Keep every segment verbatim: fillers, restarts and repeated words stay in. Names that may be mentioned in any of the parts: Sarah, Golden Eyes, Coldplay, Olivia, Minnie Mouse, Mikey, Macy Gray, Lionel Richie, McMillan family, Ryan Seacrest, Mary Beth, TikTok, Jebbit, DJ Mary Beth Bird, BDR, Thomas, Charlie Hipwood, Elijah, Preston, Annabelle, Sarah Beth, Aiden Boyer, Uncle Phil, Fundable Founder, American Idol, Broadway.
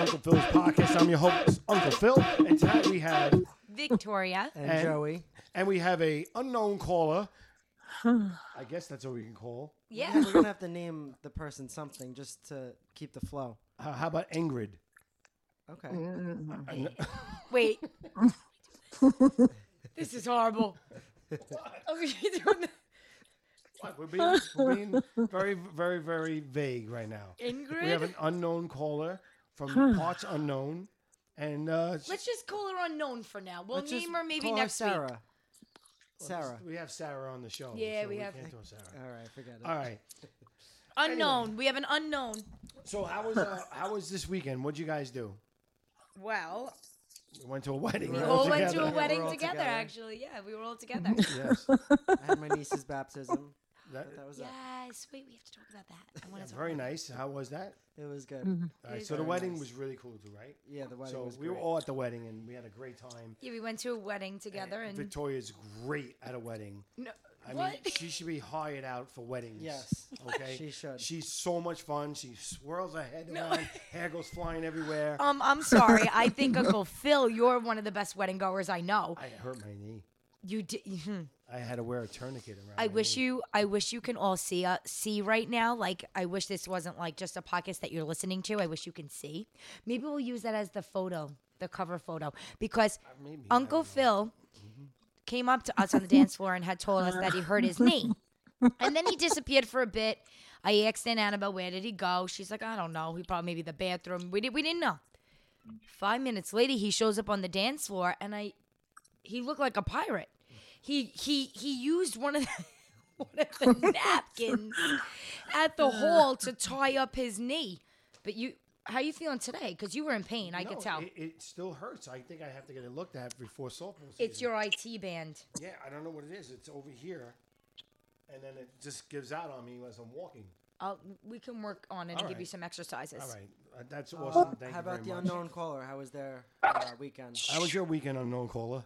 Uncle Phil's podcast. I'm your host, Uncle Phil, and tonight we have Victoria and, and Joey, and we have a unknown caller. I guess that's what we can call. Yeah, we're gonna have to name the person something just to keep the flow. Uh, how about Ingrid? Okay. Mm-hmm. Wait. This is horrible. What? We're being, we're being very, very, very vague right now. Ingrid? We have an unknown caller from parts unknown. and uh, Let's just call her unknown for now. We'll name her maybe next her Sarah. week. Sarah. Sarah. We have Sarah on the show. Yeah, so we, we have. Can't Sarah. All right, forget it. All right. Unknown. Anyway. We have an unknown. So how was uh, how was this weekend? What'd you guys do? Well... We went to a wedding. We all together. went to a wedding we together, together, actually. Yeah, we were all together. Yes. I had my niece's baptism. That, that was yes, wait, we have to talk about that. I want yeah, to talk very about nice. That. How was that? It was good. Mm-hmm. All right, so the wedding nice. was really cool too, right? Yeah, the wedding so was So we great. were all at the wedding, and we had a great time. Yeah, we went to a wedding together. And, and Victoria's great at a wedding. No, I what? mean, she should be hired out for weddings. Yes. Okay? She should. She's so much fun. She swirls her head no. around. Hair goes flying everywhere. Um, I'm sorry. I think, Uncle Phil, you're one of the best wedding goers I know. I hurt my knee. You did. Mm-hmm. I had to wear a tourniquet around. I wish knee. you. I wish you can all see. Uh, see right now. Like I wish this wasn't like just a podcast that you're listening to. I wish you can see. Maybe we'll use that as the photo, the cover photo, because uh, maybe, Uncle Phil mm-hmm. came up to us on the dance floor and had told us that he hurt his knee, and then he disappeared for a bit. I asked Aunt Annabelle, "Where did he go?" She's like, "I don't know. He probably maybe the bathroom." We did. We didn't know. Five minutes later, he shows up on the dance floor, and I. He looked like a pirate. He he he used one of the, one of the napkins at the hall to tie up his knee. But you, how you feeling today? Because you were in pain, I no, could tell. It, it still hurts. I think I have to get it looked at before softball season. It's your I T band. Yeah, I don't know what it is. It's over here, and then it just gives out on me as I'm walking. I'll, we can work on it All and right. give you some exercises. All right. Uh, that's awesome. Uh, Thank you very much. How about the unknown caller? How was their uh, weekend? How was your weekend, unknown caller?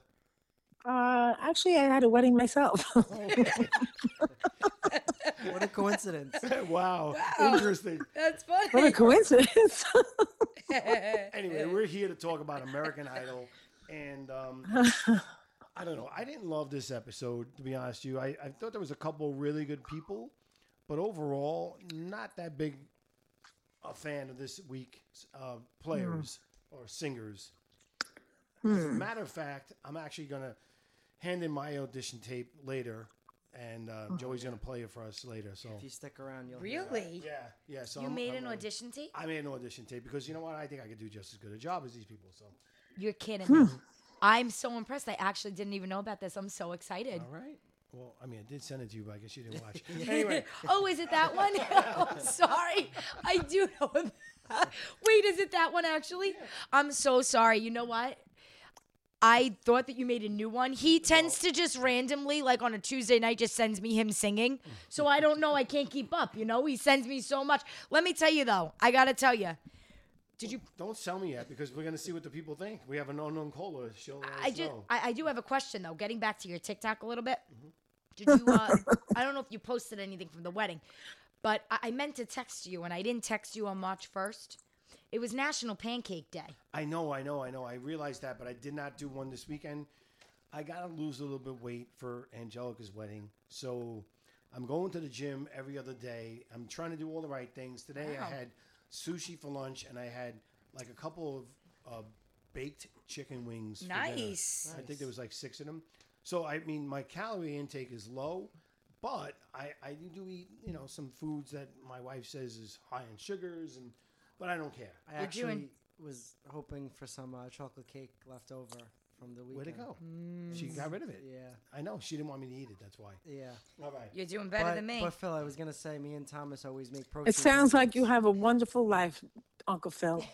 Uh, actually, I had a wedding myself. What a coincidence. Wow. wow. Interesting. That's funny. What a coincidence. Anyway, we're here to talk about American Idol. And um, I don't know. I didn't love this episode, to be honest with you. I, I thought there was a couple really good people. But overall, not that big a fan of this week's uh, players mm. or singers. Mm. As a matter of fact, I'm actually going to hand in my audition tape later, and uh, oh, Joey's yeah. going to play it for us later. So if you stick around, you'll really, yeah, yeah. So you I'm, made I'm, an I'm, audition tape. I made an audition tape because you know what? I think I could do just as good a job as these people. So you're kidding me. I'm so impressed. I actually didn't even know about this. I'm so excited. All right. Well, I mean, I did send it to you, but I guess you didn't watch. Anyway. Oh, is it that one? I'm sorry. I do know about. Wait, is it that one actually? Yeah. I'm so sorry. You know what? I thought that you made a new one. He tends to just randomly, like on a Tuesday night, just sends me him singing. So I don't know. I can't keep up. You know, he sends me so much. Let me tell you, though. I got to tell you. Did you Don't sell me yet because we're going to see what the people think. We have an unknown caller. She'll let I, us do, know. I, I do have a question, though. Getting back to your TikTok a little bit. Mm-hmm. Did you? Uh, I don't know if you posted anything from the wedding, but I, I meant to text you, and I didn't text you on March first. It was National Pancake Day. I know, I know, I know. I realized that, but I did not do one this weekend. I got to lose a little bit of weight for Angelica's wedding, so I'm going to the gym every other day. I'm trying to do all the right things. Today wow. I had sushi for lunch, and I had like a couple of uh, baked chicken wings. Nice. nice. I think there was like six of them. So, I mean, my calorie intake is low, but I, I do eat, you know, some foods that my wife says is high in sugars, and but I don't care. I We're actually doing... was hoping for some uh, chocolate cake left over from the weekend. Where'd it go? Mm. She got rid of it. Yeah. I know. She didn't want me to eat it. That's why. Yeah. All right. You're doing better but, than me. But, Phil, I was going to say, me and Thomas always make protein. It sounds proteins. like you have a wonderful life, Uncle Phil.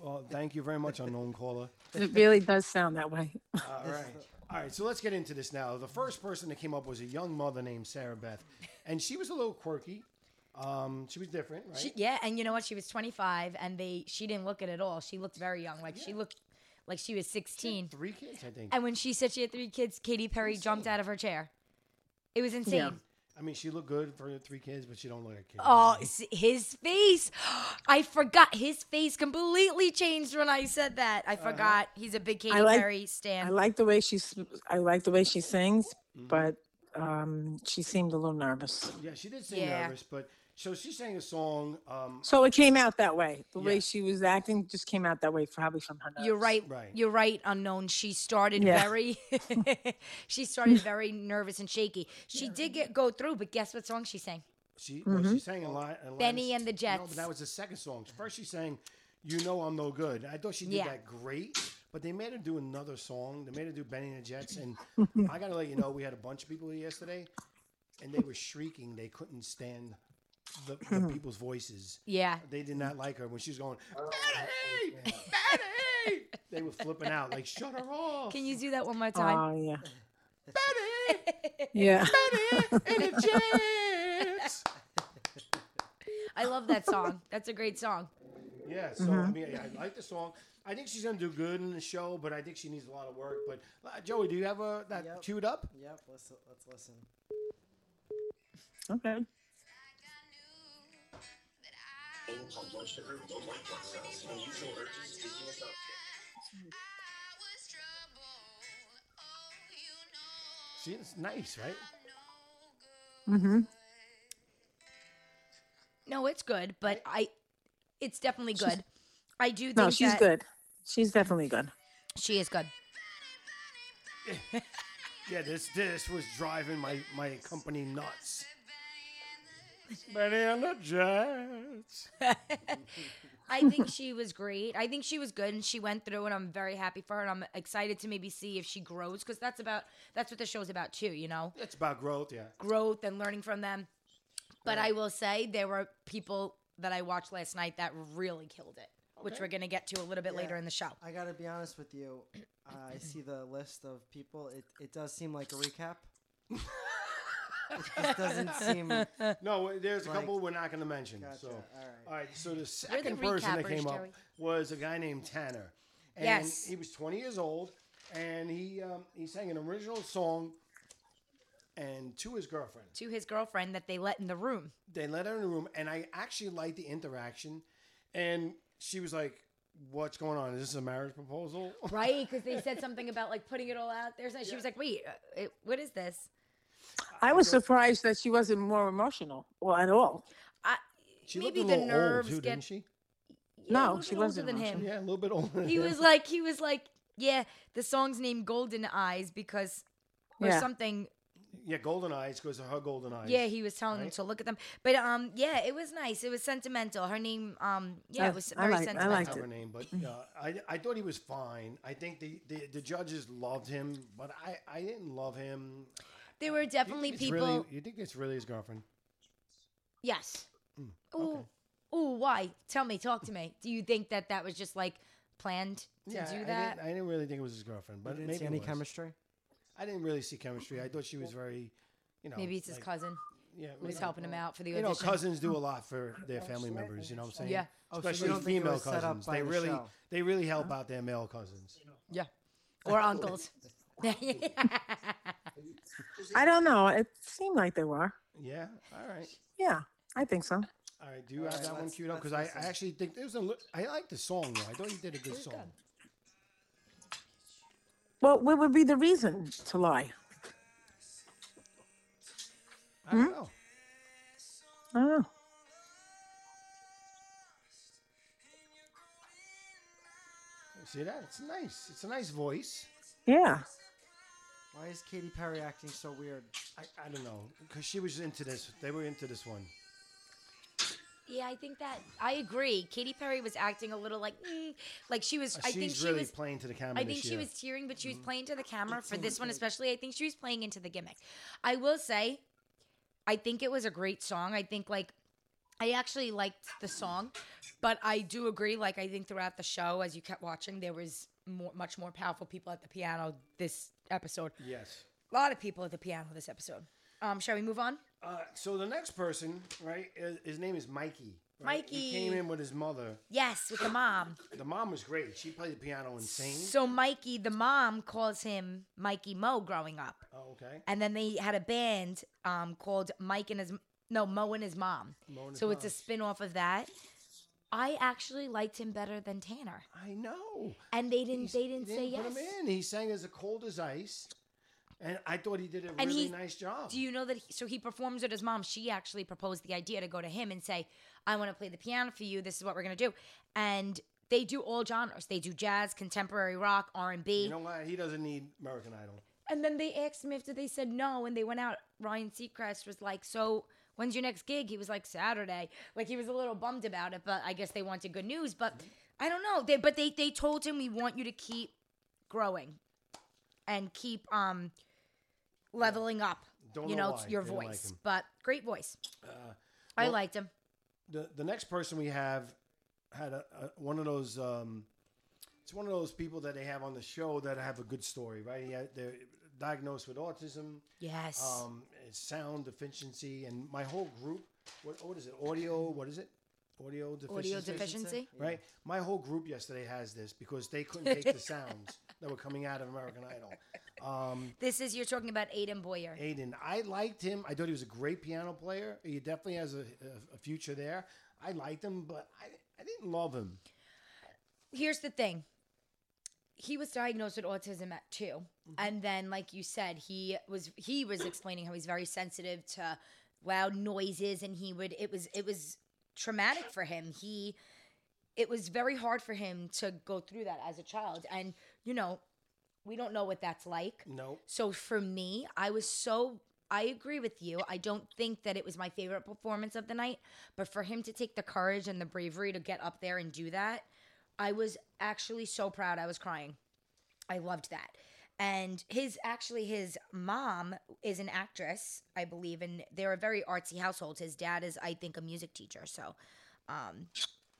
Well, thank you very much, unknown caller. It really does sound that way. All right. All right, so let's get into this now. The first person that came up was a young mother named Sarah Beth, and she was a little quirky. Um, she was different, right? She, yeah, and you know what? She was twenty-five, and they she didn't look it at all. She looked very young. Like yeah. she looked like she was sixteen. She had three kids, I think. And when she said she had three kids, Katy Perry insane. jumped out of her chair. It was insane. Yeah. I mean, she looked good for three kids, but she don't look like a kid. Oh, his face. I forgot. His face completely changed when I said that. I forgot. Uh, He's a big Katy Perry stan. I like the way she, I like the way she sings, mm-hmm. but um, she seemed a little nervous. Yeah, she did seem yeah. nervous, but so she sang a song. Um, so it came out that way. The yeah. way she was acting just came out that way, probably from her nerves. You're right. right. You're right, Unknown. She started yeah. very she started very nervous and shaky. She yeah. did get go through, but guess what song she sang? She mm-hmm. well, she sang a lot. Benny and the Jets. No, but that was the second song. First she sang You Know I'm No Good. I thought she did yeah. that great, but they made her do another song. They made her do Benny and the Jets. And I got to let you know, we had a bunch of people here yesterday, and they were shrieking. They couldn't stand The, the people's voices. Yeah. They did not like her when she was going, Betty! Betty! They were flipping out, like, shut her off. Can you do that one more time? Oh, yeah. Betty! Yeah. Betty and the Jets! I love that song. That's a great song. Yeah, so, mm-hmm. I mean, I, I like the song. I think she's going to do good in the show, but I think she needs a lot of work. But, uh, Joey, do you have uh, that yep. queued up? Yep, let's, let's listen. Okay. See, it's nice, right? Mm-hmm. No, it's good, but I, it's definitely good. She's, I do think no, she's that, good. She's definitely good. She is good. Yeah, this this was driving my, my company nuts. Benny and the Jets. I think she was great. I think she was good, and she went through, and I'm very happy for her. And I'm excited to maybe see if she grows, because that's about that's what the show's about too. You know, it's about growth, yeah, growth and learning from them. But yeah. I will say there were people that I watched last night that really killed it, okay. which we're gonna get to a little bit yeah. later in the show. I gotta be honest with you. Uh, I see the list of people. It it does seem like a recap. It just doesn't seem... No, there's like, a couple we're not going to mention. Gotcha. So, all right. all right. So the second the person that came Joey. up was a guy named Tanner. And yes. he was twenty years old, and he um, he sang an original song and to his girlfriend. To his girlfriend that they let in the room. They let her in the room, and I actually liked the interaction. And she was like, what's going on? Is this a marriage proposal? Right, because they said something about like putting it all out there. So yeah. She was like, wait, uh, it, what is this? I was surprised that she wasn't more emotional or at all. I, she maybe looked a little the nerves old too, get, didn't she? Yeah, no, she wasn't older than him. Yeah, a little bit older. He was like, he was like, yeah. The song's named Golden Eyes because, or yeah. something. Yeah, Golden Eyes because of her golden eyes. Yeah, he was telling right? him to look at them. But um, yeah, it was nice. It was sentimental. Her name, um, yeah, I, it was very I liked, sentimental. I liked her name, but uh, I I thought he was fine. I think the, the, the judges loved him, but I, I didn't love him. There were definitely you people. Really, you think it's really his girlfriend? Yes. Mm, okay. Ooh, ooh, why? Tell me, talk to me. Do you think that that was just like planned to yeah, do that? I didn't, I didn't really think it was his girlfriend, but you didn't maybe see any chemistry. I didn't really see chemistry. I thought she was very, you know. Maybe it's like, his cousin. Yeah, maybe. Who's helping him out for the audition. You know, cousins do a lot for their family members. You know what I'm saying? Yeah. Especially oh, so female cousins. They the really, show. they really help huh? out their male cousins. Yeah, or uncles. I don't know. It seemed like they were. Yeah. All right. Yeah, I think so. All right. Do you All have right, that one queued up? Because I, I actually think there's a. Li- I like the song though. I thought you did a good song. Good. Well, what would be the reason to lie? I don't hmm? know. I don't know. See that? It's nice. It's a nice voice. Yeah. Why is Katy Perry acting so weird? I, I don't know. Because she was into this. They were into this one. Yeah, I think that... I agree. Katy Perry was acting a little like... Mm, like she was... Uh, I think she really was playing to the camera. I think she year. was tearing, but she was mm-hmm. playing to the camera for this one especially. I think she was playing into the gimmick. I will say, I think it was a great song. I think like... I actually liked the song, but I do agree. Like, I think throughout the show, as you kept watching, there was... More, much more powerful people at the piano this episode. Yes. A lot of people at the piano this episode. Um, shall we move on? Uh, so the next person, right, is, his name is Mikey. Right? Mikey. He came in with his mother. Yes, with the mom. The mom was great. She played the piano and sang. So Mikey, the mom, calls him Mikey Mo growing up. Oh, okay. And then they had a band um, called Mike and his... No, Mo and his mom. Mo and his so mom. It's a spin-off of that. I actually liked him better than Tanner. I know. And they didn't. He's, they didn't, they didn't say put yes. Him in. He sang as cold as ice, and I thought he did a and really he, nice job. Do you know that? He, so he performs with his mom. She actually proposed the idea to go to him and say, "I want to play the piano for you. This is what we're gonna do." And they do all genres. They do jazz, contemporary rock, R and B. You know what? He doesn't need American Idol. And then they asked him after they said no, and they went out. Ryan Seacrest was like, "So, when's your next gig?" He was like, Saturday. Like, he was a little bummed about it, but I guess they wanted good news. But I don't know. They But they, they told him, we want you to keep growing and keep um leveling up, don't you know, know your voice. Like, but great voice. Uh, well, I liked him. The the next person we have had a, a, one of those, um, it's one of those people that they have on the show that have a good story, right? Yeah, they're diagnosed with autism. Yes. Um, sound deficiency, and my whole group. What, what is it? Audio. What is it? Audio deficiency. Audio deficiency. Right. My whole group yesterday has this because they couldn't take the sounds that were coming out of American Idol. Um, this is you're talking about Aiden Boyer. Aiden. I liked him. I thought he was a great piano player. He definitely has a, a, a future there. I liked him, but I I didn't love him. Here's the thing. He was diagnosed with autism at two. Mm-hmm. And then, like you said, he was he was explaining how he's very sensitive to loud noises, and he would it was it was traumatic for him. He it was very hard for him to go through that as a child. And, you know, we don't know what that's like. No. So for me, I was so I agree with you. I don't think that it was my favorite performance of the night, but for him to take the courage and the bravery to get up there and do that, I was actually so proud. I was crying. I loved that. And his actually his mom is an actress, I believe, and they're a very artsy household. His dad is, I think, a music teacher. So, um,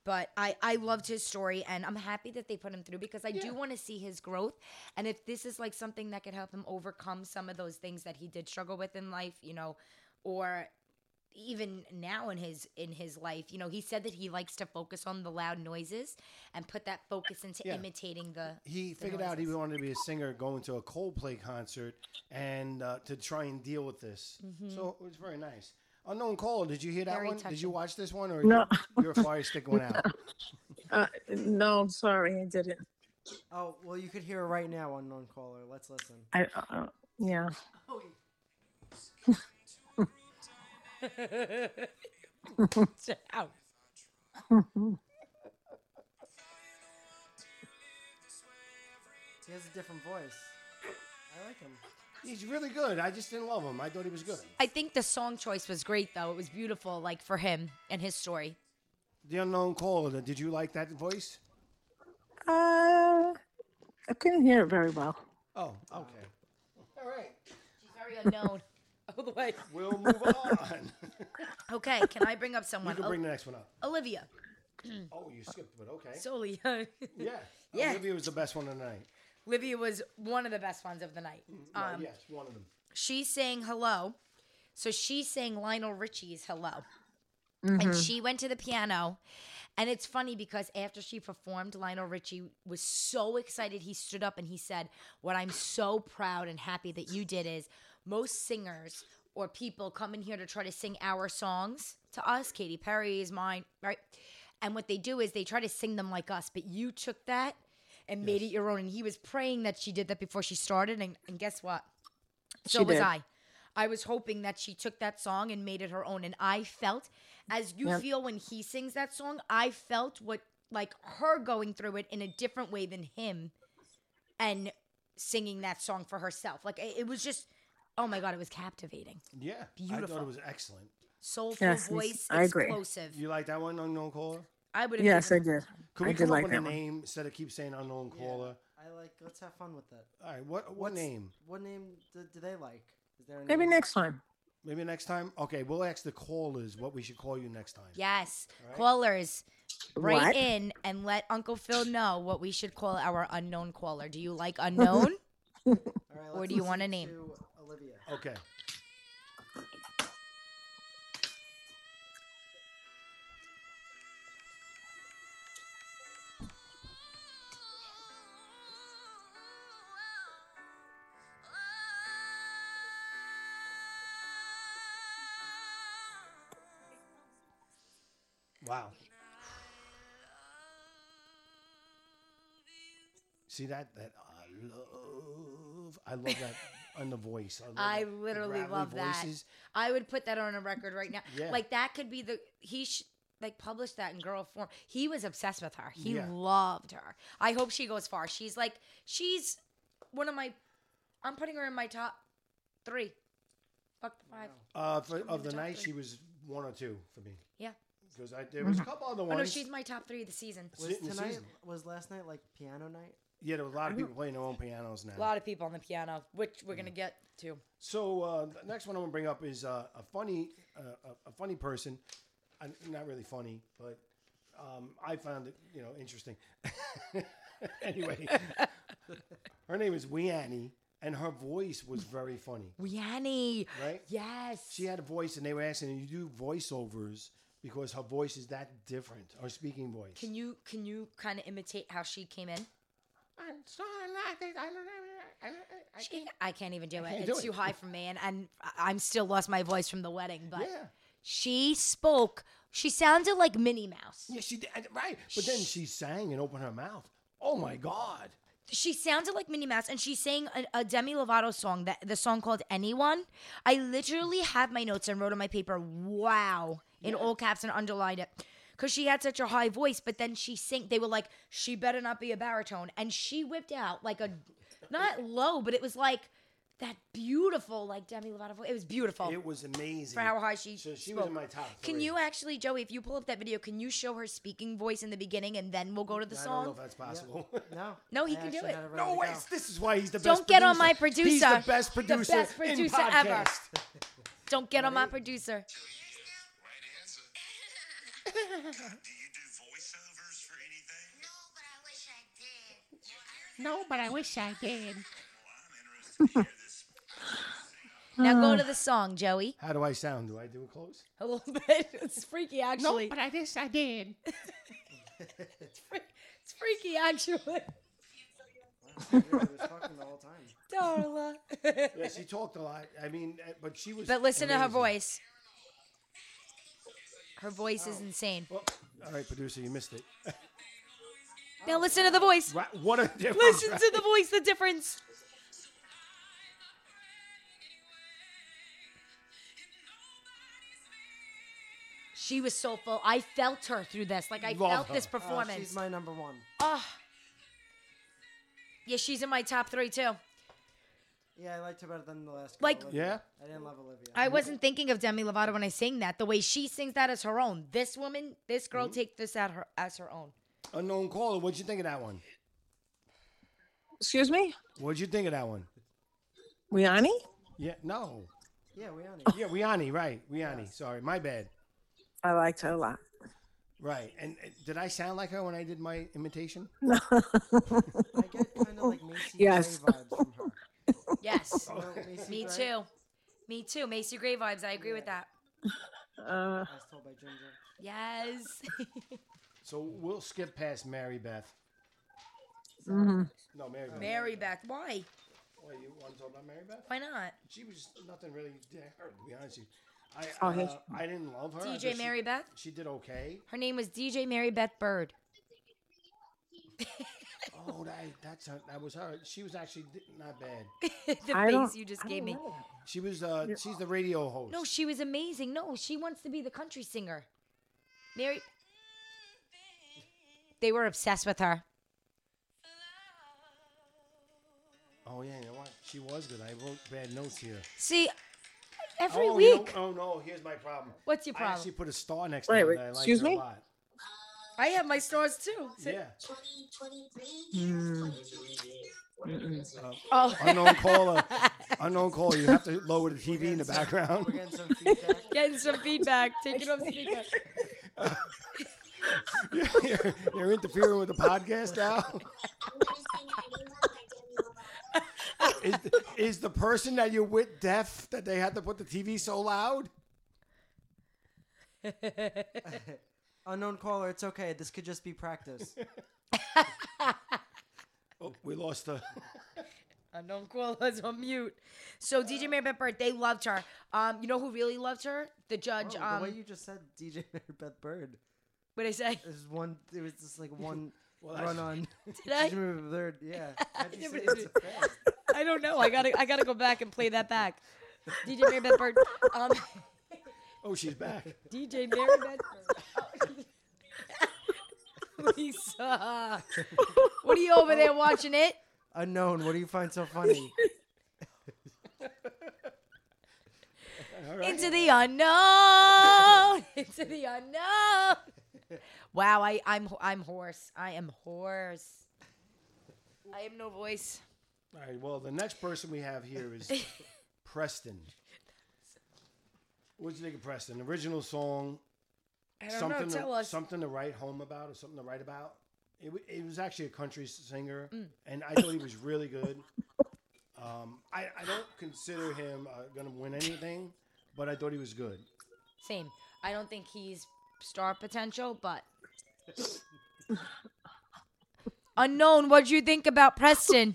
but I, I loved his story, and I'm happy that they put him through because I yeah. do want to see his growth. And if this is like something that could help him overcome some of those things that he did struggle with in life, you know, or even now in his in his life, you know, he said that he likes to focus on the loud noises and put that focus into yeah. imitating the He the figured noises. Out he wanted to be a singer going to a Coldplay concert and uh, to try and deal with this. Mm-hmm. So it was very nice. Unknown Caller, did you hear that very one? Touching. Did you watch this one? Or no. You're, you're a fire stick one out? uh, no, I'm sorry. I didn't. Oh, well, you could hear it right now, Unknown Caller. Let's listen. I, uh, yeah. Oh, yeah. Out. He has a different voice. I like him. He's really good. I just didn't love him. I thought he was good. I think the song choice was great, though. It was beautiful, like for him and his story. The Unknown Caller. Did you like that voice? Uh, I couldn't hear it very well. Oh, okay. All right. She's very unknown. All the way. We'll move on. Okay, can I bring up someone? You can bring o- the next one up. Olivia. Oh, you skipped one. Okay. Solely. yeah. yeah. Olivia was the best one of the night. Olivia was one of the best ones of the night. Um, no, yes, one of them. She sang Hello. So she sang Lionel Richie's Hello. Mm-hmm. And she went to the piano. And it's funny because after she performed, Lionel Richie was so excited. He stood up and he said, "What I'm so proud and happy that you did is most singers or people come in here to try to sing our songs to us. Katy Perry is mine, right? And what they do is they try to sing them like us, but you took that and yes. made it your own." And he was praying that she did that before she started. And, and guess what? So she was did. I. I was hoping that she took that song and made it her own. And I felt, as you yep. feel when he sings that song, I felt what like her going through it in a different way than him and singing that song for herself. Like, it, it was just... Oh, my God, it was captivating. Yeah. Beautiful. I thought it was excellent. Soulful yes, voice, I explosive. Agree. You like that one, Unknown Caller? I would have Yes, I did. Could we I come up like with a name one. Instead of keep saying Unknown yeah. Caller? I like, let's have fun with that. All right, what, what What's, name? What name do, do they like? Is there a Maybe name? next time. Maybe next time? Okay, we'll ask the callers what we should call you next time. Yes. Right? Callers, write what? in and let Uncle Phil know what we should call our unknown caller. Do you like unknown? All right, or do you want a name? To, Olivia. Okay. Wow. See that? That I love. I love that on the voice. I, love I literally love voices. that. I would put that on a record right now. Yeah. Like that could be the he sh- like published that in girl form. He was obsessed with her. He yeah. loved her. I hope she goes far. She's like she's one of my. I'm putting her in my top three. Fuck the five. Uh, for, of the night, three. She was one or two for me. Yeah. Because I there was a couple other ones. Oh, no, she's my top three of the season. Was tonight? Season. Was last night like piano night? Yeah, there were a lot of people playing their own pianos now. A lot of people on the piano, which we're gonna get to. So uh, the next one I'm gonna bring up is uh, a funny, uh, a funny person. I'm not really funny, but um, I found it, you know, interesting. Anyway, her name is Weani, and her voice was very funny. Weani, right? Yes, she had a voice, and they were asking, "You do voiceovers?" Because her voice is that different, her speaking voice. Can you can you kind of imitate how she came in? I'm so laughing. I don't know. I, don't, I, she, can't, I can't even do I it. It's do too it. high for me, and and I'm still lost my voice from the wedding. But yeah. she spoke. She sounded like Minnie Mouse. Yeah, she did. Right, but then she sang and opened her mouth. Oh my God. She sounded like Minnie Mouse, and she sang a, a Demi Lovato song, that the song called Anyone. I literally have my notes and wrote on my paper, wow, in yeah. all caps and underlined it. Because she had such a high voice, but then she sang. They were like, she better not be a baritone. And she whipped out like a, not low, but it was like that beautiful, like Demi Lovato voice. It was beautiful. It was amazing. For how high she So she spoke. was in my top three. Can you actually, Joey, if you pull up that video, can you show her speaking voice in the beginning and then we'll go to the I song? I don't know if that's possible. Yeah. No. No, he I can do it. No way. This is why he's the best Don't get producer. on my producer. He's the best producer, the best producer in podcast. ever. Don't get right. on my producer. Do you do voiceovers for anything? No, but I wish I did. No, but I wish I did. Well, I'm interested to hear this. Now go to the song, Joey. How do I sound? Do I do it close? A little bit. It's freaky, actually. No, but I wish I did. it's, fre- it's freaky, actually. I was talking the whole time. Darla. Yeah, she talked a lot. I mean, but she was. But listen amazing. to her voice. Her voice oh. is insane. Well, all right, producer, you missed it. Now oh, listen wow. to the voice. Right, what a difference. Listen right? to the voice, the difference. She was so full. I felt her through this. Like, I Love felt her. this performance. Uh, she's my number one. Oh. Yeah, she's in my top three, too. Yeah, I liked her better than the last girl, like, Olivia. Yeah? I didn't love Olivia. I wasn't thinking of Demi Lovato when I sang that. The way she sings that as her own. This woman, this girl, mm-hmm. take this at her as her own. Unknown Caller, what'd you think of that one? Excuse me? What'd you think of that one? Weani? Yeah, no. Yeah, Weani. Oh. Yeah, Weani, right. Weani, yes. Sorry, my bad. I liked her a lot. Right, and uh, did I sound like her when I did my imitation? No. I get kind of like Macy yes. Gray vibes from her. Yes. Oh. Me Gray? too. Me too. Macy Gray vibes. I agree yeah. with that. Uh, As told by Ginger. Yes. So we'll skip past Mary Beth. Mm-hmm. No, Mary Beth. Mary Beth. Why? Why you want to talk about Mary Beth? Why not? She was nothing really to her, to be honest with you. I, oh, uh, hey. I didn't love her. D J Mary she, Beth? She did okay. Her name was D J Mary Beth Bird. Oh, that, that's her, that was her. She was actually not bad. The I face you just I gave me. Know. She was. Uh, she's the radio host. No, she was amazing. No, she wants to be the country singer. Mary. They were obsessed with her. Oh yeah, you know what? She was good. I wrote bad notes here. See, every oh, week. You know, oh no, here's my problem. What's your problem? I actually put a star next to it. Excuse me. A lot. I have my stars too. So yeah. Mm. Uh, oh. Unknown caller. Unknown caller. You have to lower the T V in the some, background. We're getting some feedback. Getting some feedback. Take it off speaker. Uh, you're, you're interfering with the podcast now? Is the, is the person that you're with deaf that they had to put the T V so loud? Unknown caller, it's okay. This could just be practice. Oh, we lost her. Unknown caller's on mute. So D J Mary Beth Bird, they loved her. Um, you know who really loved her? The judge. Oh, the um, way you just said D J Mary Beth Bird. What did I say? There's one. There was just like one well, run on. Did I? Third, yeah. How'd you say it so fast? I don't know. I gotta. I gotta go back and play that back. D J Mary Beth Bird. Um, oh, she's back. D J Mary Beth Bird. Lisa, what are you over there watching it? Unknown. What do you find so funny? Right. Into the unknown. Into the unknown. Wow, I, I'm I'm hoarse. I am hoarse. I have no voice. All right. Well, the next person we have here is Preston. What do you think of Preston? Original song. I don't something know. Tell to, us. Something to write home about, or something to write about. It, w- it was actually a country singer, mm. and I thought he was really good. Um, I, I don't consider him uh, going to win anything, but I thought he was good. Same. I don't think he's star potential, but... Unknown, what'd you think about Preston?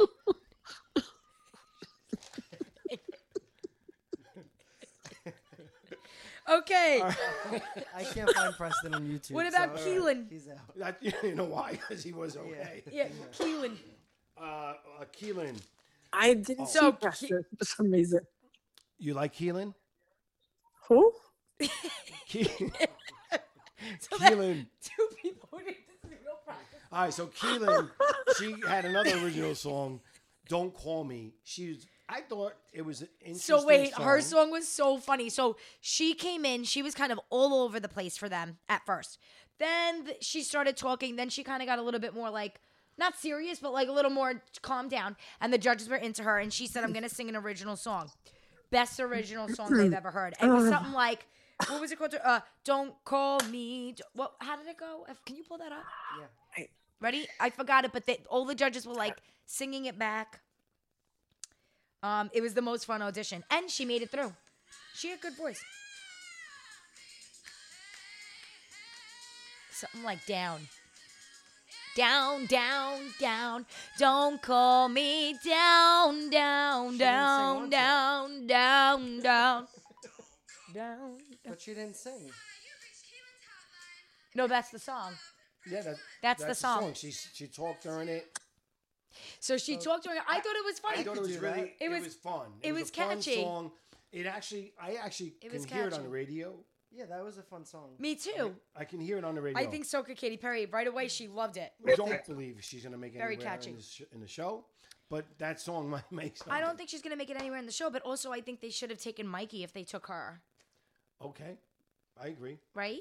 Okay. Right. I can't find Preston on YouTube. What about so, Keelan? Right. He's out. That, you know why? Because he was okay. Yeah, yeah. yeah. Keelan. Uh, uh, Keelan. I didn't oh. see so, Preston Ke- for some reason. You like Keelan? Who? Keelan. So Keelan. Two people who need this real practice. All right, so Keelan, she had another original song, Don't Call Me. She was... I thought it was an interesting So wait, song. Her song was so funny. So she came in. She was kind of all over the place for them at first. Then th- she started talking. Then she kind of got a little bit more like, not serious, but like a little more calm down. And the judges were into her. And she said, I'm going to sing an original song. Best original song they've ever heard. And it was something like, what was it called? Uh, Don't Call Me. Don't, what? How did it go? Can you pull that up? Yeah. Ready? I forgot it, but they, all the judges were like singing it back. Um, it was the most fun audition, and she made it through. She had a good voice. Something like down. Down, down, down. Don't call me down, down, down, down, down, down. Down. But she didn't sing. No, that's the song. Yeah, that, that's, that's the song. The song. She, she talked during it. So she so, talked to her. I thought it was funny. I thought it was really. It was, it was fun. It, it was, was a catchy. Fun song. It actually, I actually it can hear it on the radio. Yeah, that was a fun song. Me too. I, I can hear it on the radio. I think so could Katy Perry. Right away, she loved it. I don't believe she's gonna make it very anywhere catchy in the, sh- in the show. But that song might make something. I don't think she's gonna make it anywhere in the show. But also, I think they should have taken Mikey if they took her. Okay, I agree. Right,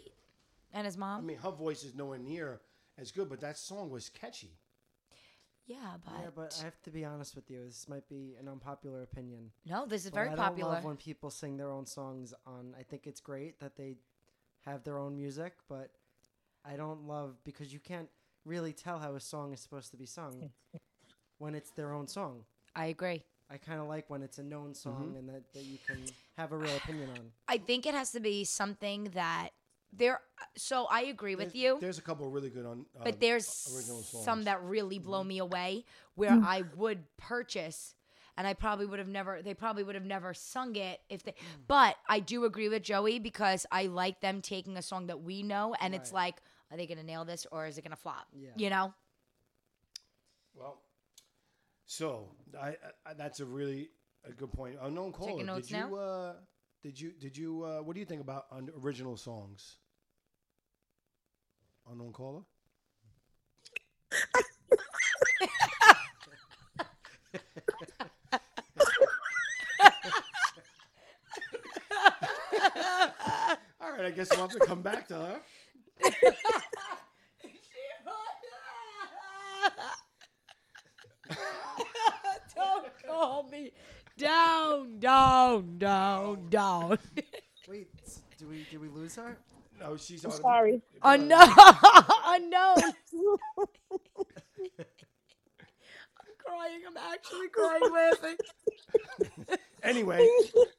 and his mom. I mean, her voice is nowhere near as good, but that song was catchy. Yeah, but yeah, but I have to be honest with you. This might be an unpopular opinion. No, this is very I popular. I love when people sing their own songs on. I think it's great that they have their own music, but I don't love because you can't really tell how a song is supposed to be sung when it's their own song. I agree. I kind of like when it's a known song mm-hmm. and that, that you can have a real opinion on. I think it has to be something that There, so I agree there's, with you. There's a couple of really good on, uh, but there's some that really blow mm-hmm. me away, where mm-hmm. I would purchase, and I probably would have never. They probably would have never sung it if they. Mm. But I do agree with Joey because I like them taking a song that we know, and right. it's like, are they gonna nail this or is it gonna flop? Yeah. You know. Well, so I, I that's a really a good point. Unknown caller, did notes you? Now? Uh, did you? Did you? Uh, what do you think about un- original songs? Unknown caller? All right, I guess we'll have to come back to her. Don't call me down, down, down, down. Wait, do we did we lose her? No, she's I'm sorry. Unknown. Unknown. I'm crying. I'm actually crying laughing. Anyway,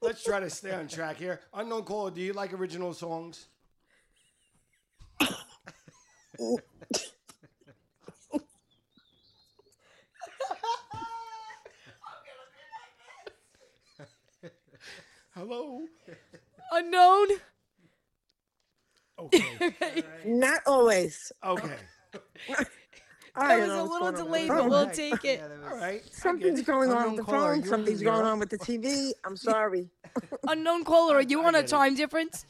let's try to stay on track here. Unknown caller, do you like original songs? Hello? Unknown? Okay. Right. Not always. Okay. I was a little delayed, but we'll take it. Yeah, was... All right. Something's going on with the phone. Something's going on with the T V. I'm sorry. Unknown caller, are you on a time difference?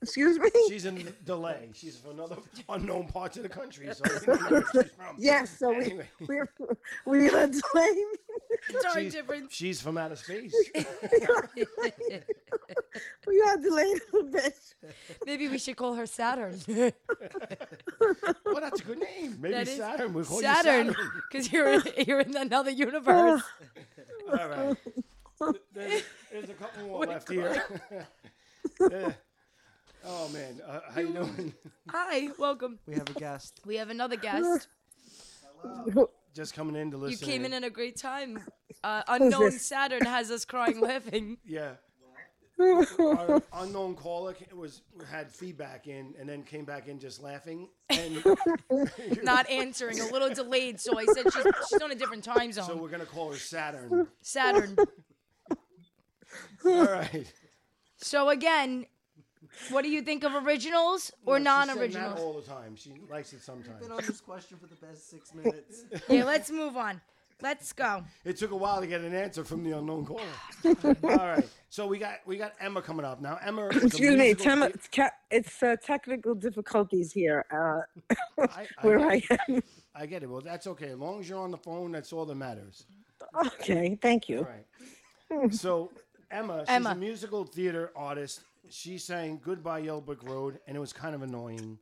Excuse me? She's in delay. She's from another unknown parts of the country. So we don't know where she's from. Yes, so anyway. we, we're we're on delay. Time she's, difference. She's from outer space. We are delayed a little bit. Maybe we should call her Saturn. Well, that's a good name. Maybe that Saturn. We'll call Saturn, you Saturn. Because you're in, you're in another universe. All right. There's, there's a couple more what left here. Yeah. Oh, man. Uh, how you doing? Hi. Welcome. We have a guest. We have another guest. Hello. Just coming in to listen. You came in at a great time. Uh, unknown Saturn has us crying laughing. Yeah. Our unknown caller was had feedback in and then came back in just laughing and not answering. A little delayed, so I said she's, she's on a different time zone. So we're going to call her Saturn. Saturn. All right. So, again... What do you think of originals or no, non-originals? She said that all the time. She likes it sometimes. We've been on this question for the past six minutes. Okay, let's move on. Let's go. It took a while to get an answer from the unknown caller. All right. So we got we got Emma coming up now. Emma. Excuse me, Emma. It's, ca- it's uh, technical difficulties here. Uh, I, I where I am. I get it. Well, that's okay. As long as you're on the phone, that's all that matters. Okay. Thank you. All right. So Emma, she's Emma. a musical theater artist. She sang Goodbye Yellow Brick Road, and it was kind of annoying.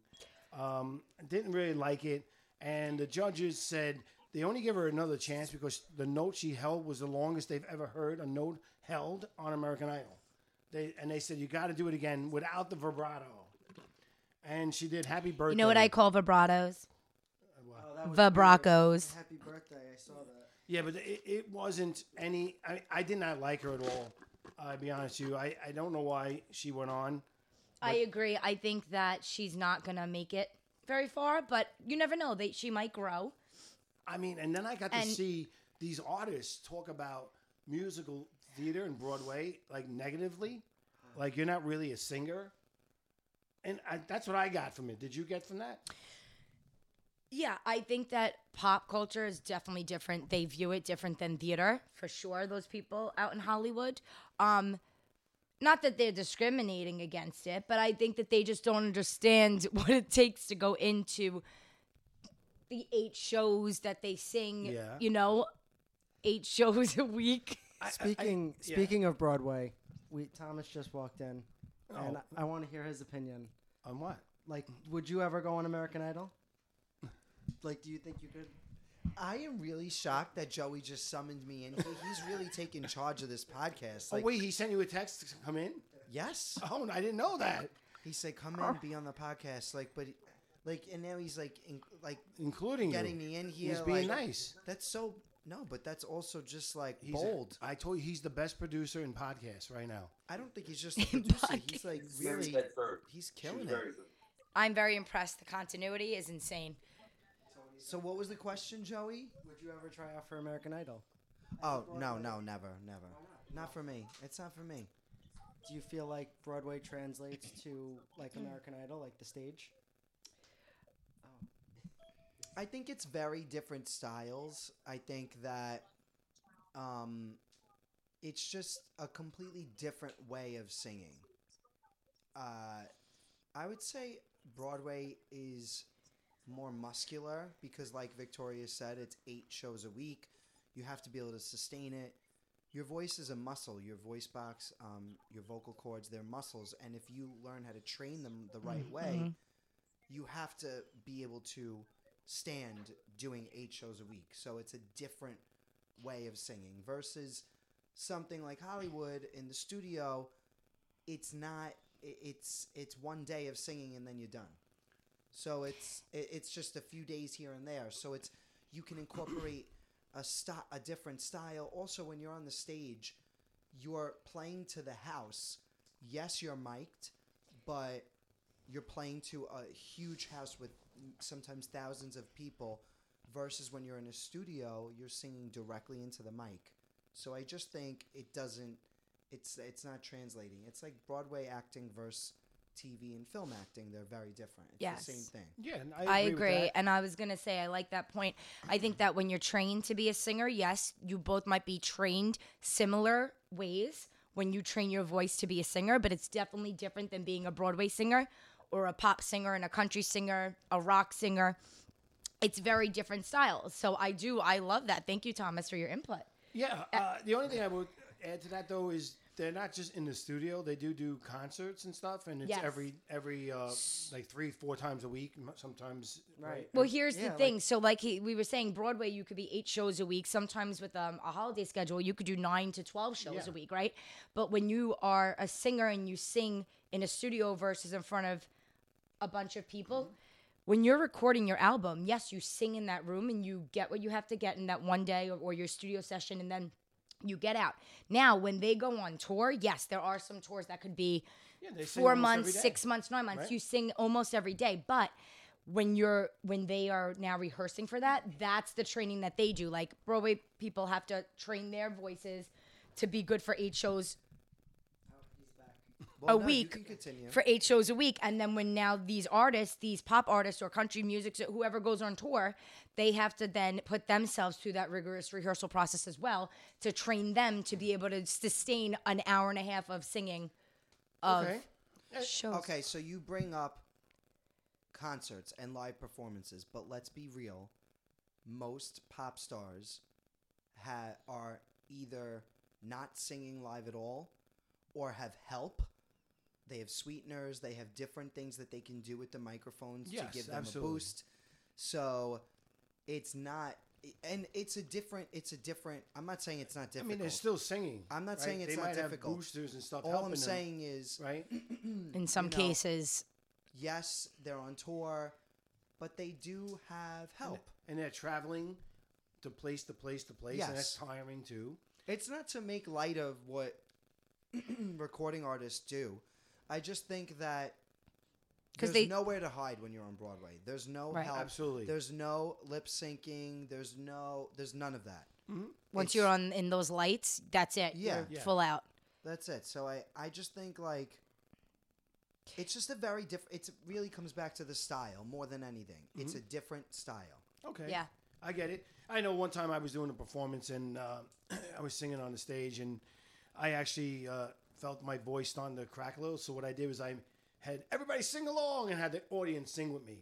Um, didn't really like it, and the judges said they only gave her another chance because the note she held was the longest they've ever heard a note held on American Idol. They and they said, you got to do it again without the vibrato. And she did Happy Birthday. You know what I call vibratos? Uh, well, oh, Vibracos. Happy Birthday, I saw that. Yeah, but it, it wasn't any... I, I did not like her at all. I'll be honest with you. I, I don't know why she went on. I agree. I think that she's not going to make it very far, but you never know. They, she might grow. I mean, and then I got and to see these artists talk about musical theater and Broadway, like, negatively. Like, you're not really a singer. And I, that's what I got from it. Did you get from that? Yeah, I think that pop culture is definitely different. They view it different than theater, for sure, those people out in Hollywood. Um, not that they're discriminating against it, but I think that they just don't understand what it takes to go into the eight shows that they sing, yeah. you know, eight shows a week. Speaking I, I, speaking yeah. of Broadway, we Thomas just walked in, oh. and I, I want to hear his opinion. On what? Like, would you ever go on American Idol? Like, do you think you could? I am really shocked that Joey just summoned me in. He's really taking charge of this podcast. Like, oh, wait, he sent you a text to come in? Yes. Oh, I didn't know that. He said, come in and be on the podcast. Like, but, like, and now he's, like, in, like including getting you. me in here. He's being like, nice. That's so, no, but that's also just, like, he's bold. A, I told you, he's the best producer in podcasts right now. I don't think he's just a producer. He's, like, really, he's killing it. I'm very impressed. The continuity is insane. So what was the question, Joey? Would you ever try out for American Idol? Oh, no, no, never, never. Not for me. It's not for me. Do you feel like Broadway translates to, like, American Idol, like the stage? Oh. I think it's very different styles. I think that um, it's just a completely different way of singing. Uh, I would say Broadway is... more muscular because, like Victoria said, it's eight shows a week. You have to be able to sustain it. Your voice is a muscle. Your voice box, um, your vocal cords, they're muscles. And if you learn how to train them the right mm-hmm. way, you have to be able to stand doing eight shows a week. So it's a different way of singing versus something like Hollywood in the studio. It's not. It's it's one day of singing and then you're done. So it's it's just a few days here and there. So it's you can incorporate a st- a different style. Also, when you're on the stage, you're playing to the house. Yes, you're mic'd, but you're playing to a huge house with sometimes thousands of people versus when you're in a studio, you're singing directly into the mic. So I just think it doesn't – it's it's not translating. It's like Broadway acting versus T V and film acting, they're very different. It's yes. the same thing. Yeah, and I agree. I agree. With that. And I was going to say, I like that point. I think that when you're trained to be a singer, yes, you both might be trained similar ways when you train your voice to be a singer, but it's definitely different than being a Broadway singer or a pop singer and a country singer, a rock singer. It's very different styles. So I do, I love that. Thank you, Thomas, for your input. Yeah, uh, the only thing I would add to that, though, is they're not just in the studio. They do do concerts and stuff, and it's yes. every every uh, like three, four times a week, sometimes. Right. Well, here's yeah, the thing. Like, so, like he, we were saying, Broadway, you could be eight shows a week. Sometimes with um, a holiday schedule, you could do nine to twelve shows yeah. a week, right? But when you are a singer and you sing in a studio versus in front of a bunch of people, mm-hmm. when you're recording your album, yes, you sing in that room and you get what you have to get in that one day or, or your studio session, and then you get out. Now, when they go on tour, yes, there are some tours that could be yeah, four months, six months, nine months. Right? You sing almost every day. But when you're when they are now rehearsing for that, that's the training that they do. Like Broadway people have to train their voices to be good for eight shows Well, a no, week for eight shows a week, and then when now these artists, these pop artists or country music, whoever goes on tour, they have to then put themselves through that rigorous rehearsal process as well to train them to be able to sustain an hour and a half of singing of okay. shows. Okay, so you bring up concerts and live performances, but let's be real. Most pop stars ha- are either not singing live at all or have help. They have sweeteners. They have different things that they can do with the microphones yes, to give them absolutely. a boost. So it's not, and it's a different. It's a different. I'm not saying it's not difficult. I mean, they're still singing. I'm not right? saying it's they not might difficult. Have boosters and stuff. All I'm them, saying is, right? In some you know, cases, yes, they're on tour, but they do have help, and, and they're traveling to place to place to place, yes. and that's tiring too. It's not to make light of what recording artists do. I just think that there's they, nowhere to hide when you're on Broadway. There's no right. help. Absolutely. There's no lip syncing. There's no. There's none of that. Mm-hmm. Once it's, you're on in those lights, that's it. Yeah, you're yeah. full out. That's it. So I, I just think like it's just a very different. It really comes back to the style more than anything. Mm-hmm. It's a different style. Okay. Yeah. I get it. I know one time I was doing a performance and uh, I was singing on the stage and I actually. Uh, felt my voice starting to crack a little. So what I did was I had everybody sing along and had the audience sing with me.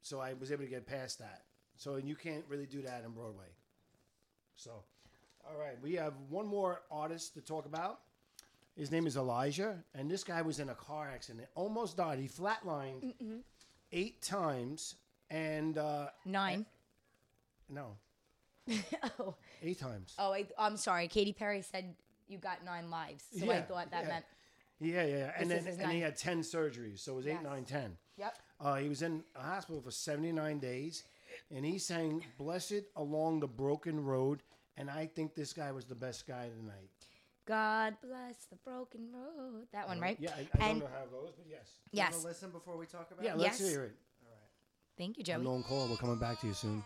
So I was able to get past that. So and you can't really do that in Broadway. So, all right. We have one more artist to talk about. His name is Elijah. And this guy was in a car accident. Almost died. He flatlined mm-hmm. eight times. and uh, Nine. And, no. oh. Eight times. Oh, I, I'm sorry. Katy Perry said... You got nine lives, so yeah, I thought that yeah. meant. Yeah, yeah, and then and he had ten surgeries, so it was yes. eight, nine, ten. Yep. Uh, he was in a hospital for seventy-nine days, and he sang "Blessed Along the Broken Road," and I think this guy was the best guy tonight. God bless the broken road. That one, right? Yeah, I, I don't know how it goes, but yes. Yes. You want to listen before we talk about it? Yeah, let's yes. hear it. All right. Thank you, Joey. I'm Lone Cole. We're coming back to you soon.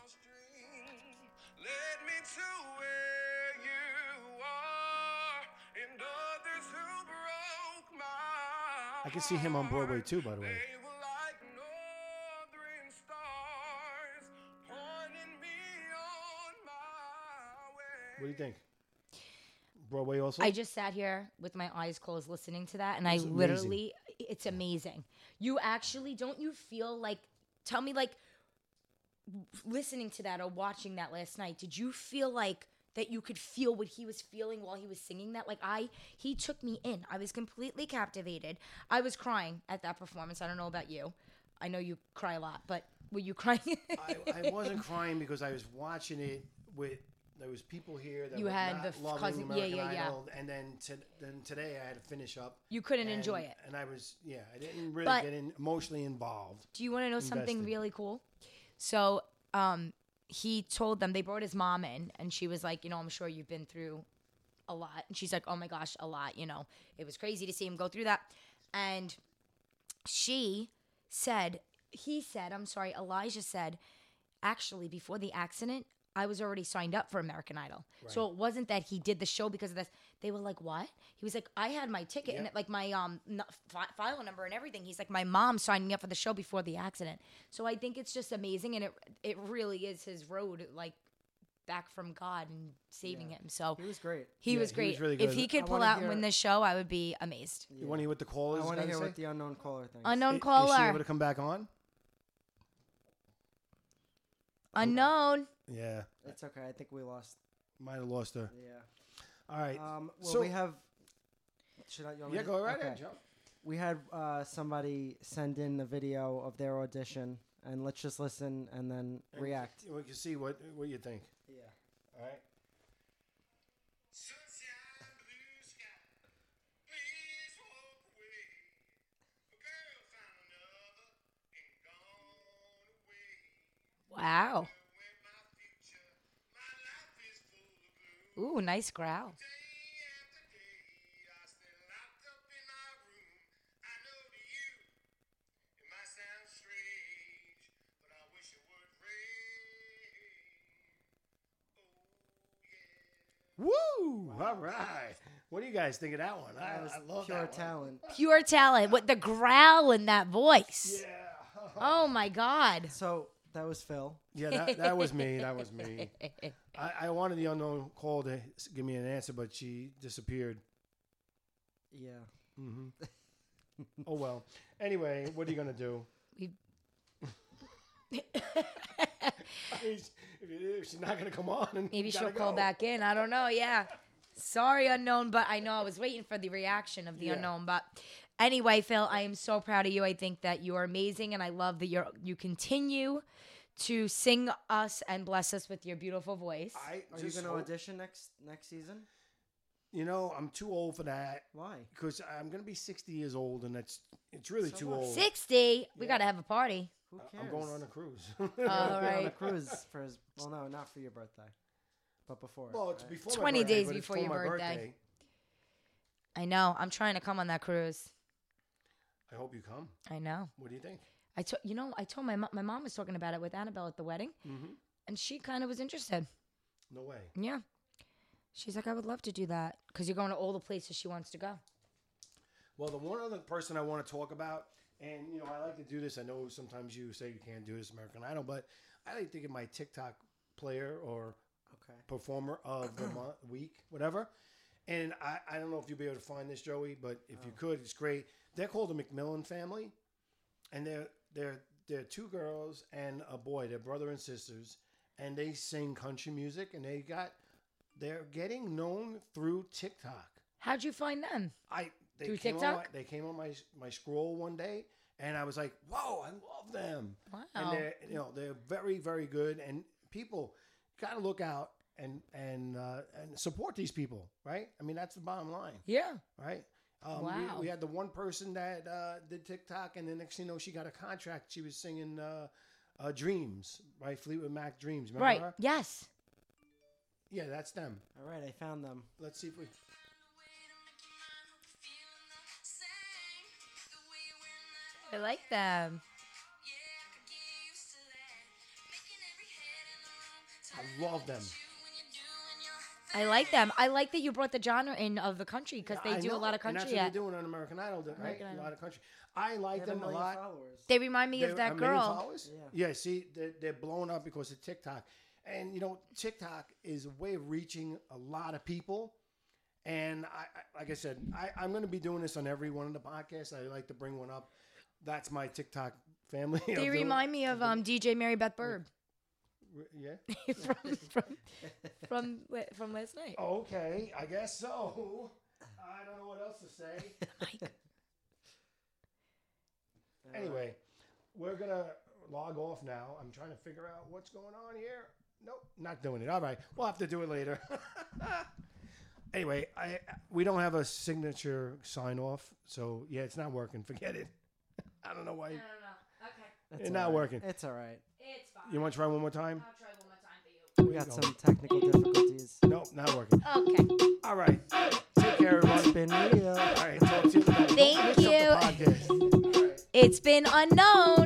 I can see him on Broadway too, by the way. What do you think? Broadway also? I just sat here with my eyes closed listening to that, and it's I literally, amazing. It's amazing. You actually, don't you feel like, tell me like, listening to that or watching that last night, did you feel like, that you could feel what he was feeling while he was singing that. Like, I, he took me in. I was completely captivated. I was crying at that performance. I don't know about you. I know you cry a lot, but were you crying? I, I wasn't crying because I was watching it with, there was people here that you were had not the loving cousin, American yeah, yeah, Idol. Yeah. And then, to, then today I had to finish up. You couldn't and, enjoy it. And I was, yeah, I didn't really but get in, emotionally involved. Do you want to know invested. something really cool? So, um... he told them, they brought his mom in, and she was like, you know, I'm sure you've been through a lot. And she's like, oh, my gosh, a lot, you know. It was crazy to see him go through that. And she said, he said, I'm sorry, Elijah said, actually, before the accident, I was already signed up for American Idol. Right. So it wasn't that he did the show because of this. They were like, what? He was like, I had my ticket, yep. and it, like my um f- file number and everything. He's like, my mom signed me up for the show before the accident. So I think it's just amazing, and it it really is his road, like, back from God and saving yeah. him. So he was great. He yeah, was great. He was really good. If he could pull out and win this show, I would be amazed. Yeah. You want to hear what the call is? I want to hear what the unknown caller thinks. Unknown it, caller. Is she able to come back on? Unknown. Yeah. It's okay. I think we lost. Might have lost her. Yeah. All right. Um, well, so we have. Should I? You yeah, go right okay. ahead, Joe. We had uh, somebody send in the video of their audition, and let's just listen and then and react. We can see what what you think. Yeah. All right. Wow. Ooh, nice growl. Woo! Wow. All right. What do you guys think of that one? I, I love pure that talent. One. Pure talent. What the growl in that voice. Yeah. Oh my God. So that was Phil. Yeah, that, that was me. That was me. I, I wanted the unknown call to give me an answer, but she disappeared. Yeah. Mm-hmm. Oh well. Anyway, what are you gonna do? We. I mean, if she's not going to come on. And maybe she'll go. Call back in. I don't know. Yeah. Sorry, unknown, but I know I was waiting for the reaction of the yeah. unknown. But anyway, Phil, I am so proud of you. I think that you are amazing, and I love that you you continue to sing us and bless us with your beautiful voice. I are you going to audition next next season? You know, I'm too old for that. Why? Because I'm going to be sixty years old, and that's it's really so too what? old. sixty? We yeah. got to have a party. I'm going on a cruise. All right. On a cruise for his, well, no, not for your birthday, but before. Well, it's right? before twenty birthday, days before your birthday. birthday. I know. I'm trying to come on that cruise. I hope you come. I know. What do you think? I to, you know, I told my mom. My mom was talking about it with Annabelle at the wedding, mm-hmm. and she kind of was interested. No way. Yeah. She's like, I would love to do that because you're going to all the places she wants to go. Well, the one other person I want to talk about. And, you know, I like to do this. I know sometimes you say you can't do this, American Idol, but I like to give my TikTok player or okay. performer of the month, week, whatever. And I, I don't know if you'll be able to find this, Joey, but if oh. you could, it's great. They're called the McMillan family, and they're, they're, they're two girls and a boy. They're brother and sisters, and they sing country music, and they got, they're getting known through TikTok. How'd you find them? I... They through came TikTok? On my, they came on my my scroll one day, and I was like, whoa, I love them. Wow. And they're, you know, they're very, very good. And people got to look out and and uh, and support these people, right? I mean, that's the bottom line. Yeah. Right? Um, wow. We, we had the one person that uh, did TikTok, and the next thing you know, she got a contract. She was singing uh, uh, Dreams, right? Fleetwood Mac Dreams. Remember right. her? Yes. Yeah, that's them. All right, I found them. Let's see if we... I like them. I love them. I like them. I like that you brought the genre in of the country because they I do know. a lot of country. And that's what they're doing on American Idol, right? American Idol. A lot of country. I like them a, a lot. Followers. They remind me they, of that girl. Yeah. yeah, see, they're, they're blown up because of TikTok. And, you know, TikTok is a way of reaching a lot of people. And, I, I like I said, I, I'm going to be doing this on every one of the podcasts. I like to bring one up. That's my TikTok family. They remind me of um, D J Mary Beth Bird. Yeah. from, from from from last night. Okay, I guess so. I don't know what else to say. Anyway, we're gonna log off now. I'm trying to figure out what's going on here. Nope, not doing it. All right, we'll have to do it later. Anyway, I we don't have a signature sign off, so yeah, it's not working. Forget it. I don't know why. I don't know. Okay. That's it's not right. working. It's all right. It's fine. You want to try one more time? I'll try one more time for you. We got no. some technical difficulties. Nope, not working. Okay. All right. Take care, everyone. It's been real. All right. Talk to you. Thank you. All right. It's been unknown.